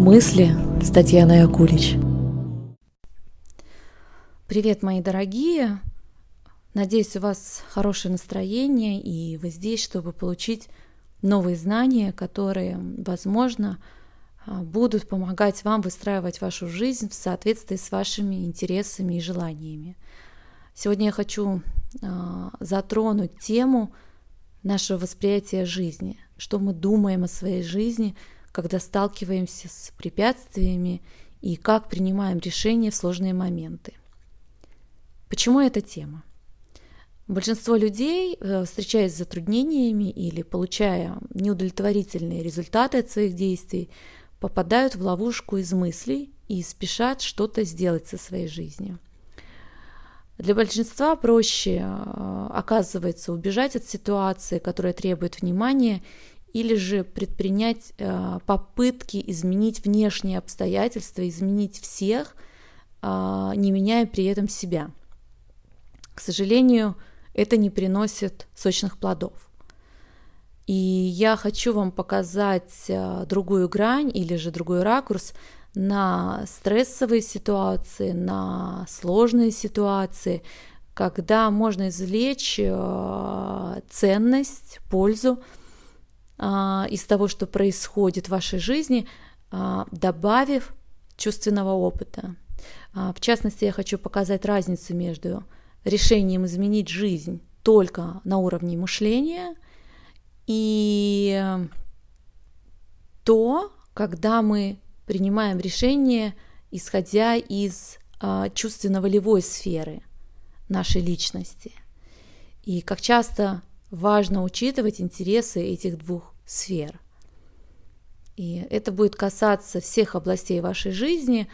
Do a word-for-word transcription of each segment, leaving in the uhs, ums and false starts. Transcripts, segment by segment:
Мысли с Татьяной Акулич. Привет, мои дорогие! Надеюсь, у вас хорошее настроение, и вы здесь, чтобы получить новые знания, которые, возможно, будут помогать вам выстраивать вашу жизнь в соответствии с вашими интересами и желаниями. Сегодня я хочу затронуть тему нашего восприятия жизни, что мы думаем о своей жизни, когда сталкиваемся с препятствиями и как принимаем решения в сложные моменты. Почему эта тема? Большинство людей, встречаясь с затруднениями или получая неудовлетворительные результаты от своих действий, попадают в ловушку из мыслей и спешат что-то сделать со своей жизнью. Для большинства проще, оказывается, убежать от ситуации, которая требует внимания, или же предпринять попытки изменить внешние обстоятельства, изменить всех, не меняя при этом себя. К сожалению, это не приносит сочных плодов. И я хочу вам показать другую грань или же другой ракурс на стрессовые ситуации, на сложные ситуации, когда можно извлечь ценность, пользу из того, что происходит в вашей жизни, добавив чувственного опыта. В частности, я хочу показать разницу между решением изменить жизнь только на уровне мышления и то, когда мы принимаем решение, исходя из чувственно-волевой сферы нашей личности. И как часто важно учитывать интересы этих двух сфер. И это будет касаться всех областей вашей жизни: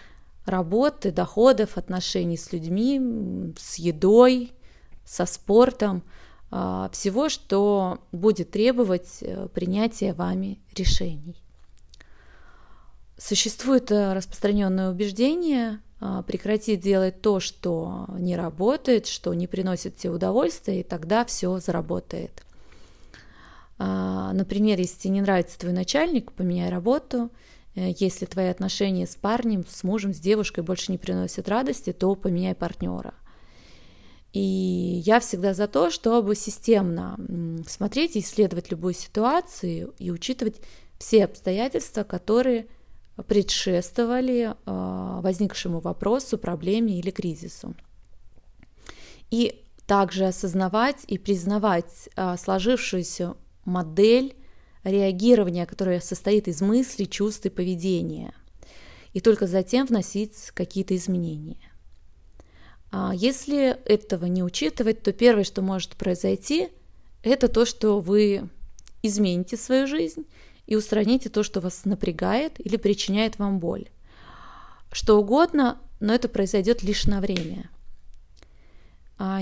работы, доходов, отношений с людьми, с едой, со спортом, всего, что будет требовать принятия вами решений. Существует распространенное убеждение: прекрати делать то, что не работает, что не приносит тебе удовольствия, и тогда все заработает. Например, если тебе не нравится твой начальник, поменяй работу. Если твои отношения с парнем, с мужем, с девушкой больше не приносят радости, то поменяй партнера. И я всегда за то, чтобы системно смотреть и исследовать любую ситуацию и учитывать все обстоятельства, которые предшествовали возникшему вопросу, проблеме или кризису. И также осознавать и признавать сложившуюся модель реагирования, которое состоит из мыслей, чувств и поведения, и только затем вносить какие-то изменения. Если этого не учитывать, то первое, что может произойти, это то, что вы измените свою жизнь и устраните то, что вас напрягает или причиняет вам боль. Что угодно, но это произойдет лишь на время.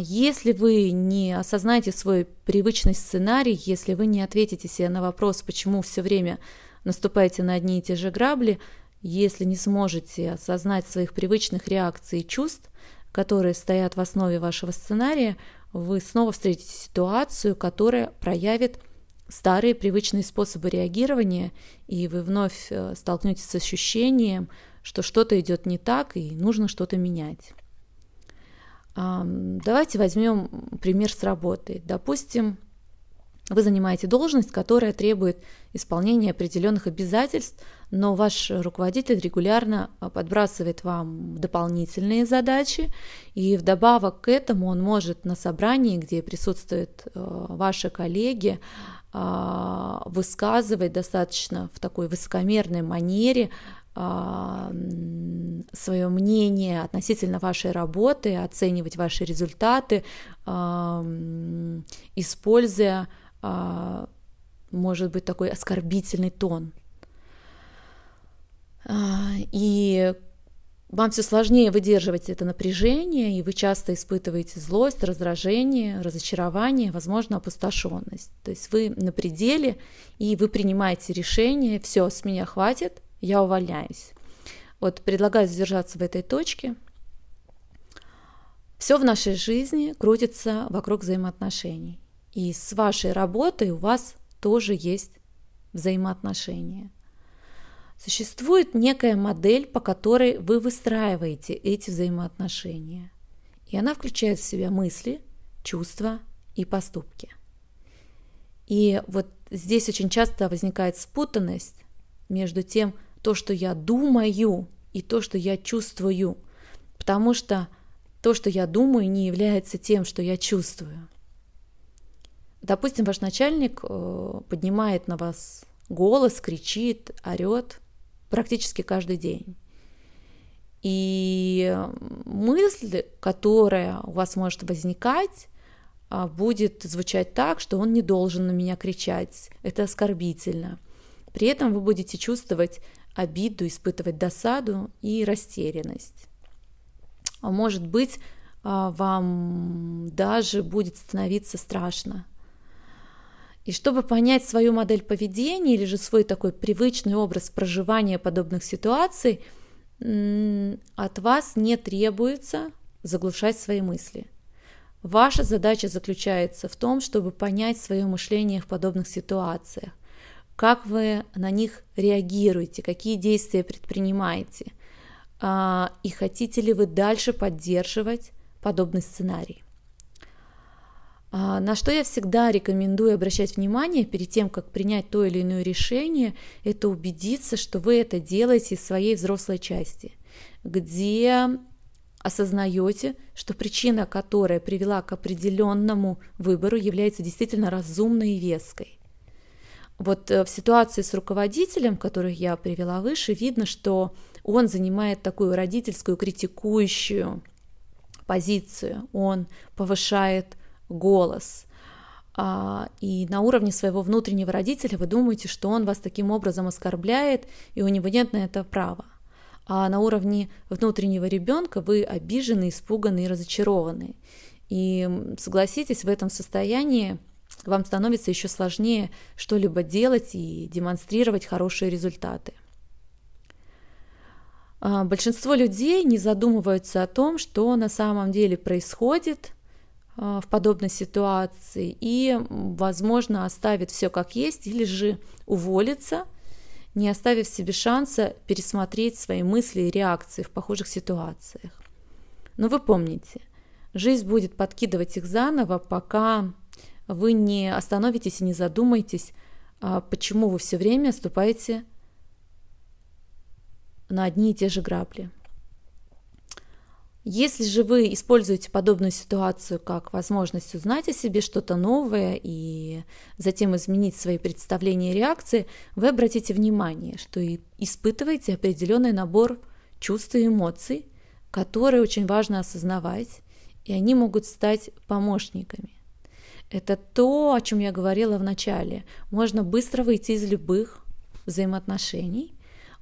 Если вы не осознаете свой привычный сценарий, если вы не ответите себе на вопрос, почему все время наступаете на одни и те же грабли, если не сможете осознать своих привычных реакций и чувств, которые стоят в основе вашего сценария, вы снова встретите ситуацию, которая проявит старые привычные способы реагирования, и вы вновь столкнетесь с ощущением, что что-то идет не так и нужно что-то менять. Давайте возьмем пример с работы. Допустим, вы занимаете должность, которая требует исполнения определенных обязательств, но ваш руководитель регулярно подбрасывает вам дополнительные задачи, и вдобавок к этому он может на собрании, где присутствуют ваши коллеги, высказывать достаточно в такой высокомерной манере свое мнение относительно вашей работы, оценивать ваши результаты, используя, может быть, такой оскорбительный тон. И вам все сложнее выдерживать это напряжение, и вы часто испытываете злость, раздражение, разочарование, возможно, опустошенность. То есть вы на пределе, и вы принимаете решение: все, с меня хватит, я увольняюсь. Вот предлагаю задержаться в этой точке. Все в нашей жизни крутится вокруг взаимоотношений. И с вашей работой у вас тоже есть взаимоотношения. Существует некая модель, по которой вы выстраиваете эти взаимоотношения, и она включает в себя мысли, чувства и поступки. И вот здесь очень часто возникает спутанность между тем, то, что я думаю, и то, что я чувствую, потому что то, что я думаю, не является тем, что я чувствую. Допустим, ваш начальник поднимает на вас голос, кричит, орет практически каждый день. И мысль, которая у вас может возникать, будет звучать так, что он не должен на меня кричать, это оскорбительно. При этом вы будете чувствовать обиду, испытывать досаду и растерянность. Может быть, вам даже будет становиться страшно. И чтобы понять свою модель поведения или же свой такой привычный образ проживания подобных ситуаций, от вас не требуется заглушать свои мысли. Ваша задача заключается в том, чтобы понять свое мышление в подобных ситуациях, как вы на них реагируете, какие действия предпринимаете, и хотите ли вы дальше поддерживать подобный сценарий. На что я всегда рекомендую обращать внимание перед тем, как принять то или иное решение, это убедиться, что вы это делаете из своей взрослой части, где осознаете, что причина, которая привела к определенному выбору, является действительно разумной и веской. Вот в ситуации с руководителем, которую я привела выше, видно, что он занимает такую родительскую критикующую позицию, он повышает голос, и на уровне своего внутреннего родителя вы думаете, что он вас таким образом оскорбляет, и у него нет на это права. А на уровне внутреннего ребенка вы обижены, испуганы и разочарованы. И согласитесь, в этом состоянии вам становится еще сложнее что-либо делать и демонстрировать хорошие результаты. Большинство людей не задумываются о том, что на самом деле происходит в подобной ситуации, и, возможно, оставит все как есть или же уволится, не оставив себе шанса пересмотреть свои мысли и реакции в похожих ситуациях. Но вы помните, жизнь будет подкидывать их заново, пока вы не остановитесь и не задумаетесь, почему вы все время ступаете на одни и те же грабли. Если же вы используете подобную ситуацию как возможность узнать о себе что-то новое и затем изменить свои представления и реакции, вы обратите внимание, что испытываете определенный набор чувств и эмоций, которые очень важно осознавать, и они могут стать помощниками. Это то, о чем я говорила в начале. Можно быстро выйти из любых взаимоотношений,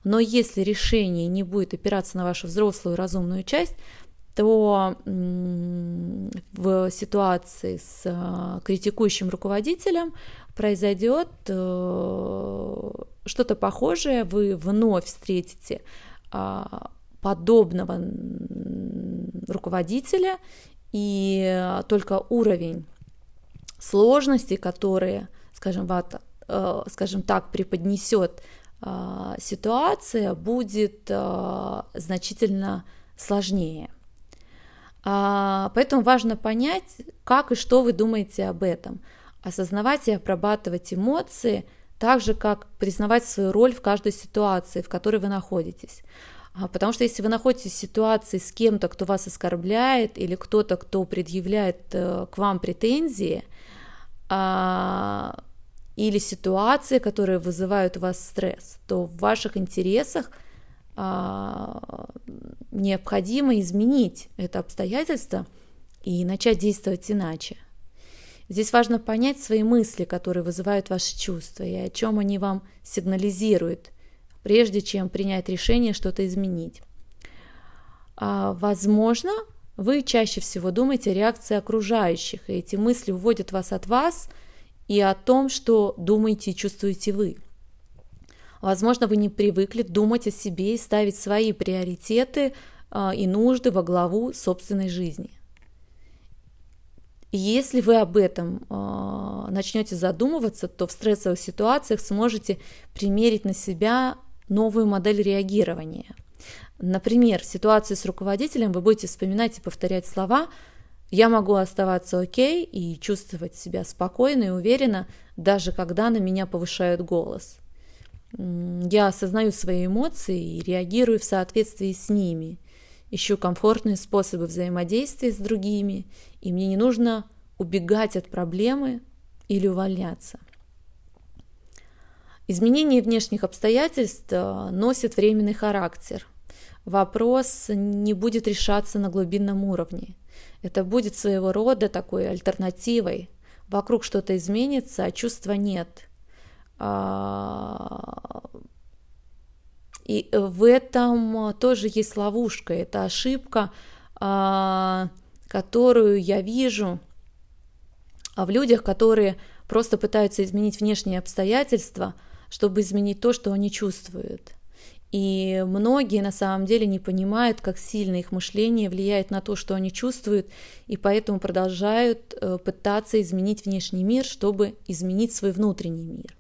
но если решение не будет опираться на вашу взрослую разумную часть, то в ситуации с критикующим руководителем произойдет что-то похожее, вы вновь встретите подобного руководителя, и только уровень сложностей, которые, скажем, скажем так, преподнесет ситуация, будет значительно сложнее. Поэтому важно понять, как и что вы думаете об этом, осознавать и обрабатывать эмоции, так же, как признавать свою роль в каждой ситуации, в которой вы находитесь. Потому что если вы находитесь в ситуации с кем-то, кто вас оскорбляет, или кто-то, кто предъявляет к вам претензии, или ситуации, которые вызывают у вас стресс, то в ваших интересах необходимо изменить это обстоятельство и начать действовать иначе. Здесь важно понять свои мысли, которые вызывают ваши чувства, и о чем они вам сигнализируют, прежде чем принять решение что-то изменить. Возможно, вы чаще всего думаете о реакции окружающих, и эти мысли уводят вас от вас и о том, что думаете и чувствуете вы. Возможно, вы не привыкли думать о себе и ставить свои приоритеты и нужды во главу собственной жизни. Если вы об этом начнете задумываться, то в стрессовых ситуациях сможете примерить на себя новую модель реагирования. Например, в ситуации с руководителем вы будете вспоминать и повторять слова «я могу оставаться окей и чувствовать себя спокойно и уверенно, даже когда на меня повышают голос. Я осознаю свои эмоции и реагирую в соответствии с ними. Ищу комфортные способы взаимодействия с другими, и мне не нужно убегать от проблемы или увольняться». Изменение внешних обстоятельств носит временный характер. Вопрос не будет решаться на глубинном уровне. Это будет своего рода такой альтернативой. Вокруг что-то изменится, а чувства нет. И в этом тоже есть ловушка. Это ошибка, которую я вижу в людях, которые просто пытаются изменить внешние обстоятельства, чтобы изменить то, что они чувствуют. И многие на самом деле не понимают, как сильно их мышление влияет на то, что они чувствуют, и поэтому продолжают пытаться изменить внешний мир, чтобы изменить свой внутренний мир.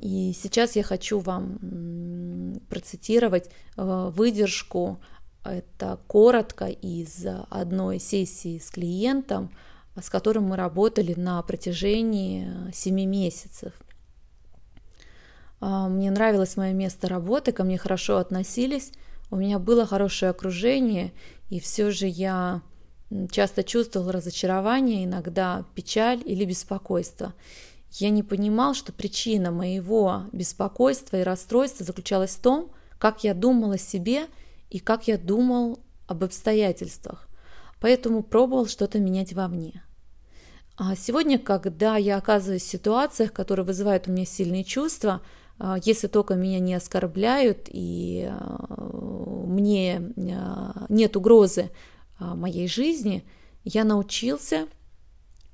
И сейчас я хочу вам процитировать выдержку, это коротко из одной сессии с клиентом, с которым мы работали на протяжении семи месяцев. Мне нравилось мое место работы, ко мне хорошо относились, у меня было хорошее окружение, и все же я часто чувствовала разочарование, иногда печаль или беспокойство. Я не понимал, что причина моего беспокойства и расстройства заключалась в том, как я думала о себе и как я думал об обстоятельствах, поэтому пробовал что-то менять во мне. А сегодня, когда я оказываюсь в ситуациях, которые вызывают у меня сильные чувства, если только меня не оскорбляют и мне нет угрозы моей жизни, я научился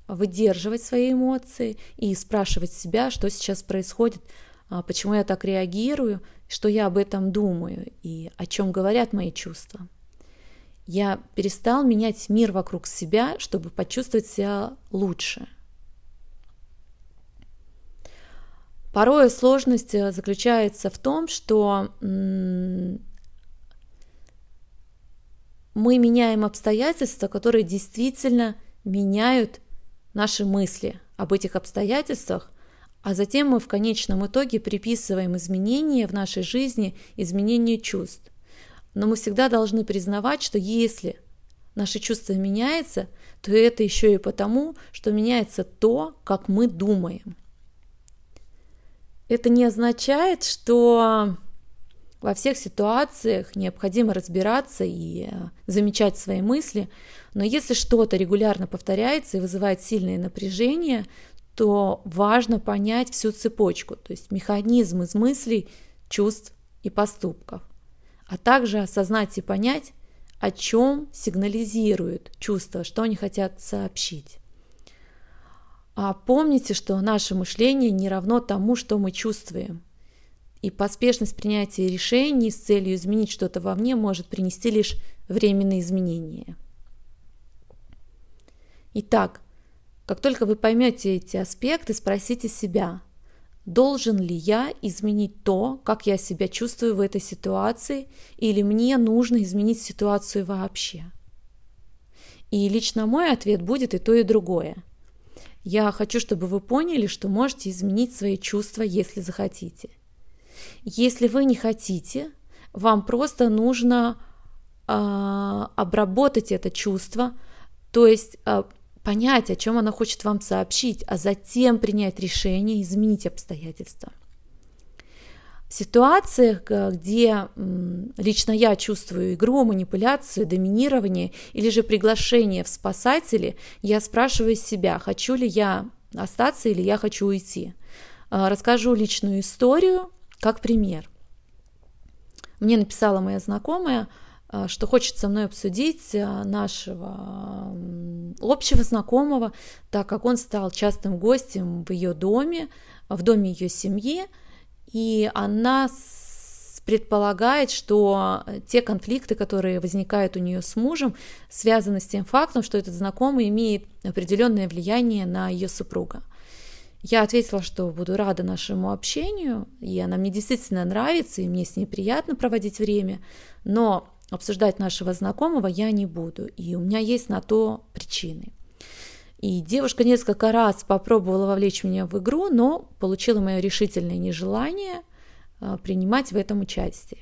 выдерживать свои эмоции и спрашивать себя, что сейчас происходит, почему я так реагирую, что я об этом думаю и о чем говорят мои чувства. Я перестал менять мир вокруг себя, чтобы почувствовать себя лучше. Порой сложность заключается в том, что мы меняем обстоятельства, которые действительно меняют наши мысли об этих обстоятельствах, а затем мы в конечном итоге приписываем изменения в нашей жизни изменению чувств. Но мы всегда должны признавать, что если наше чувство меняется, то это еще и потому, что меняется то, как мы думаем. Это не означает, что во всех ситуациях необходимо разбираться и замечать свои мысли, но если что-то регулярно повторяется и вызывает сильное напряжение, то важно понять всю цепочку, то есть механизм из мыслей, чувств и поступков, а также осознать и понять, о чем сигнализируют чувства, что они хотят сообщить. А помните, что наше мышление не равно тому, что мы чувствуем, и поспешность принятия решений с целью изменить что-то во мне может принести лишь временные изменения. Итак, как только вы поймете эти аспекты, спросите себя, должен ли я изменить то, как я себя чувствую в этой ситуации, или мне нужно изменить ситуацию вообще? И лично мой ответ будет и то, и другое. Я хочу, чтобы вы поняли, что можете изменить свои чувства, если захотите. Если вы не хотите, вам просто нужно э, обработать это чувство, то есть э, понять, о чем она хочет вам сообщить, а затем принять решение, изменить обстоятельства. В ситуациях, где лично я чувствую игру, манипуляцию, доминирование или же приглашение в спасатели, я спрашиваю себя, хочу ли я остаться или я хочу уйти. Расскажу личную историю как пример. Мне написала моя знакомая, что хочет со мной обсудить нашего общего знакомого, так как он стал частым гостем в ее доме, в доме ее семьи, и она предполагает, что те конфликты, которые возникают у нее с мужем, связаны с тем фактом, что этот знакомый имеет определенное влияние на ее супруга. Я ответила, что буду рада нашему общению, и она мне действительно нравится, и мне с ней приятно проводить время, но обсуждать нашего знакомого я не буду, и у меня есть на то причины. И девушка несколько раз попробовала вовлечь меня в игру, но получила мое решительное нежелание принимать в этом участие.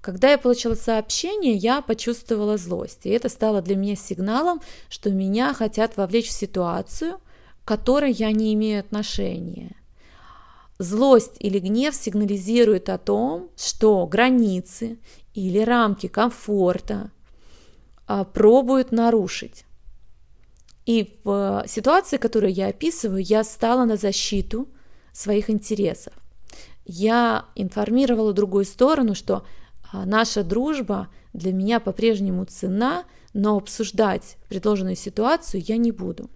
Когда я получила сообщение, я почувствовала злость, и это стало для меня сигналом, что меня хотят вовлечь в ситуацию, к которой я не имею отношения. Злость или гнев сигнализирует о том, что границы или рамки комфорта пробуют нарушить. И в ситуации, которую я описываю, я стала на защиту своих интересов. Я информировала другую сторону, что наша дружба для меня по-прежнему ценна, но обсуждать предложенную ситуацию я не буду.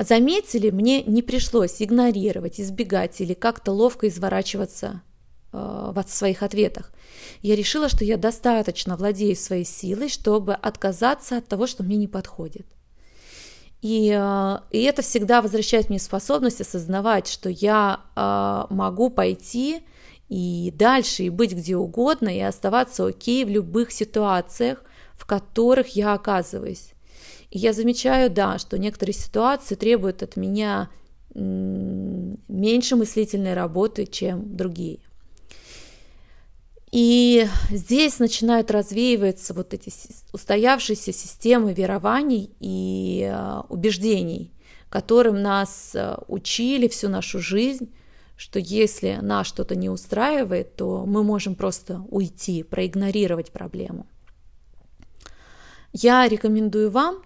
Заметили, мне не пришлось игнорировать, избегать или как-то ловко изворачиваться в своих ответах. Я решила, что я достаточно владею своей силой, чтобы отказаться от того, что мне не подходит. И, и это всегда возвращает мне способность осознавать, что я могу пойти и дальше, и быть где угодно, и оставаться окей в любых ситуациях, в которых я оказываюсь. И я замечаю, да, что некоторые ситуации требуют от меня меньше мыслительной работы, чем другие. И здесь начинают развеиваться вот эти устоявшиеся системы верований и убеждений, которым нас учили всю нашу жизнь, что если нас что-то не устраивает, то мы можем просто уйти, проигнорировать проблему. Я рекомендую вам,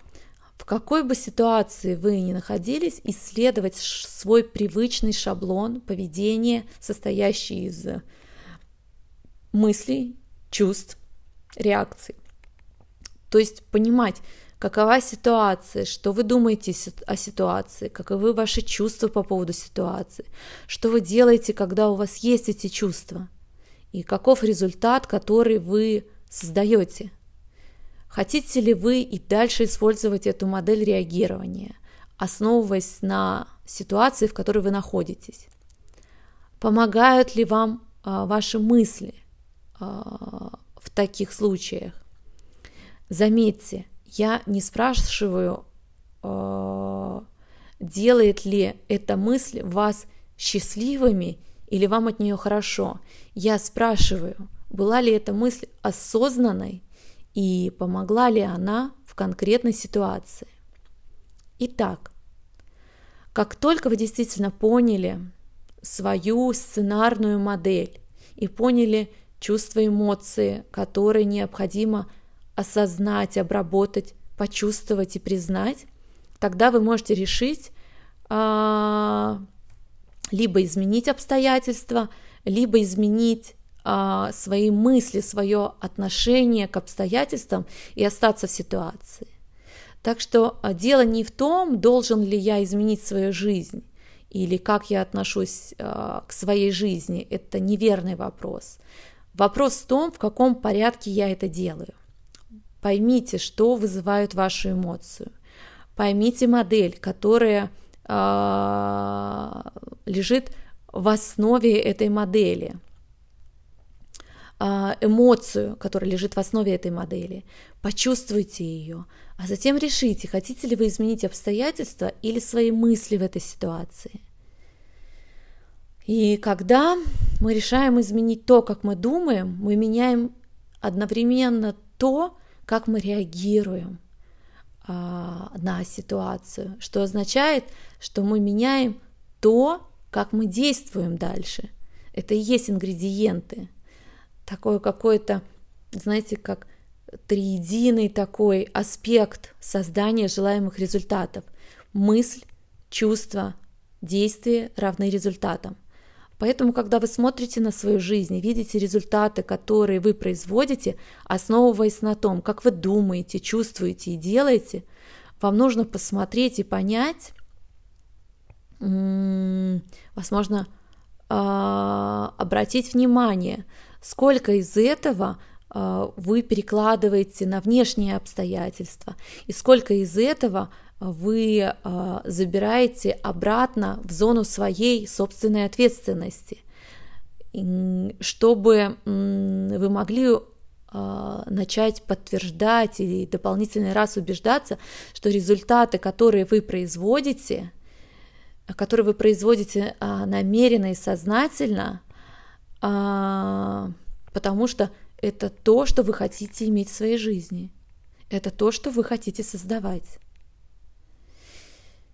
в какой бы ситуации вы ни находились, исследовать свой привычный шаблон поведения, состоящий из мыслей, чувств, реакций. То есть понимать, какова ситуация, что вы думаете о ситуации, каковы ваши чувства по поводу ситуации, что вы делаете, когда у вас есть эти чувства, и каков результат, который вы создаете. Хотите ли вы и дальше использовать эту модель реагирования, основываясь на ситуации, в которой вы находитесь? Помогают ли вам ваши мысли в таких случаях? Заметьте, я не спрашиваю, делает ли эта мысль вас счастливыми или вам от нее хорошо. Я спрашиваю, была ли эта мысль осознанной и помогла ли она в конкретной ситуации. Итак, как только вы действительно поняли свою сценарную модель и поняли чувства, эмоции, которые необходимо осознать, обработать, почувствовать и признать, тогда вы можете решить э, либо изменить обстоятельства, либо изменить э, свои мысли, свое отношение к обстоятельствам и остаться в ситуации. Так что дело не в том, должен ли я изменить свою жизнь, или как я отношусь э, к своей жизни, это неверный вопрос. Вопрос в том, в каком порядке я это делаю. Поймите, что вызывает вашу эмоцию. Поймите модель, которая э, лежит в основе этой модели. Э, эмоцию, которая лежит в основе этой модели. Почувствуйте ее, а затем решите, хотите ли вы изменить обстоятельства или свои мысли в этой ситуации. И когда мы решаем изменить то, как мы думаем, мы меняем одновременно то, как мы реагируем э, на ситуацию, что означает, что мы меняем то, как мы действуем дальше. Это и есть ингредиенты. Такое какое-то, знаете, как триединый такой аспект создания желаемых результатов. Мысль, чувство, действие равны результатам. Поэтому, когда вы смотрите на свою жизнь и видите результаты, которые вы производите, основываясь на том, как вы думаете, чувствуете и делаете, вам нужно посмотреть и понять, возможно, обратить внимание, сколько из этого вы перекладываете на внешние обстоятельства и сколько из этого вы забираете обратно в зону своей собственной ответственности, чтобы вы могли начать подтверждать и дополнительный раз убеждаться, что результаты, которые вы производите, которые вы производите намеренно и сознательно, потому что это то, что вы хотите иметь в своей жизни, это то, что вы хотите создавать.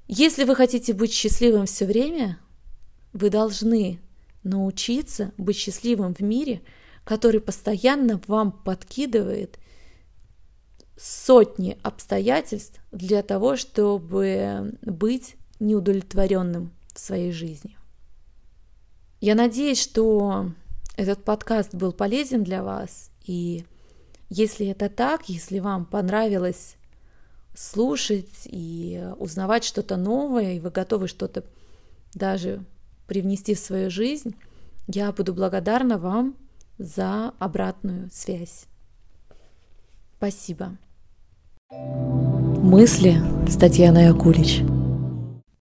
Если вы хотите быть счастливым все время, вы должны научиться быть счастливым в мире, который постоянно вам подкидывает сотни обстоятельств для того, чтобы быть неудовлетворенным в своей жизни. Я надеюсь, что этот подкаст был полезен для вас, и если это так, если вам понравилось слушать и узнавать что-то новое, и вы готовы что-то даже привнести в свою жизнь, я буду благодарна вам за обратную связь. Спасибо. Мысли с Татьяной Акулич.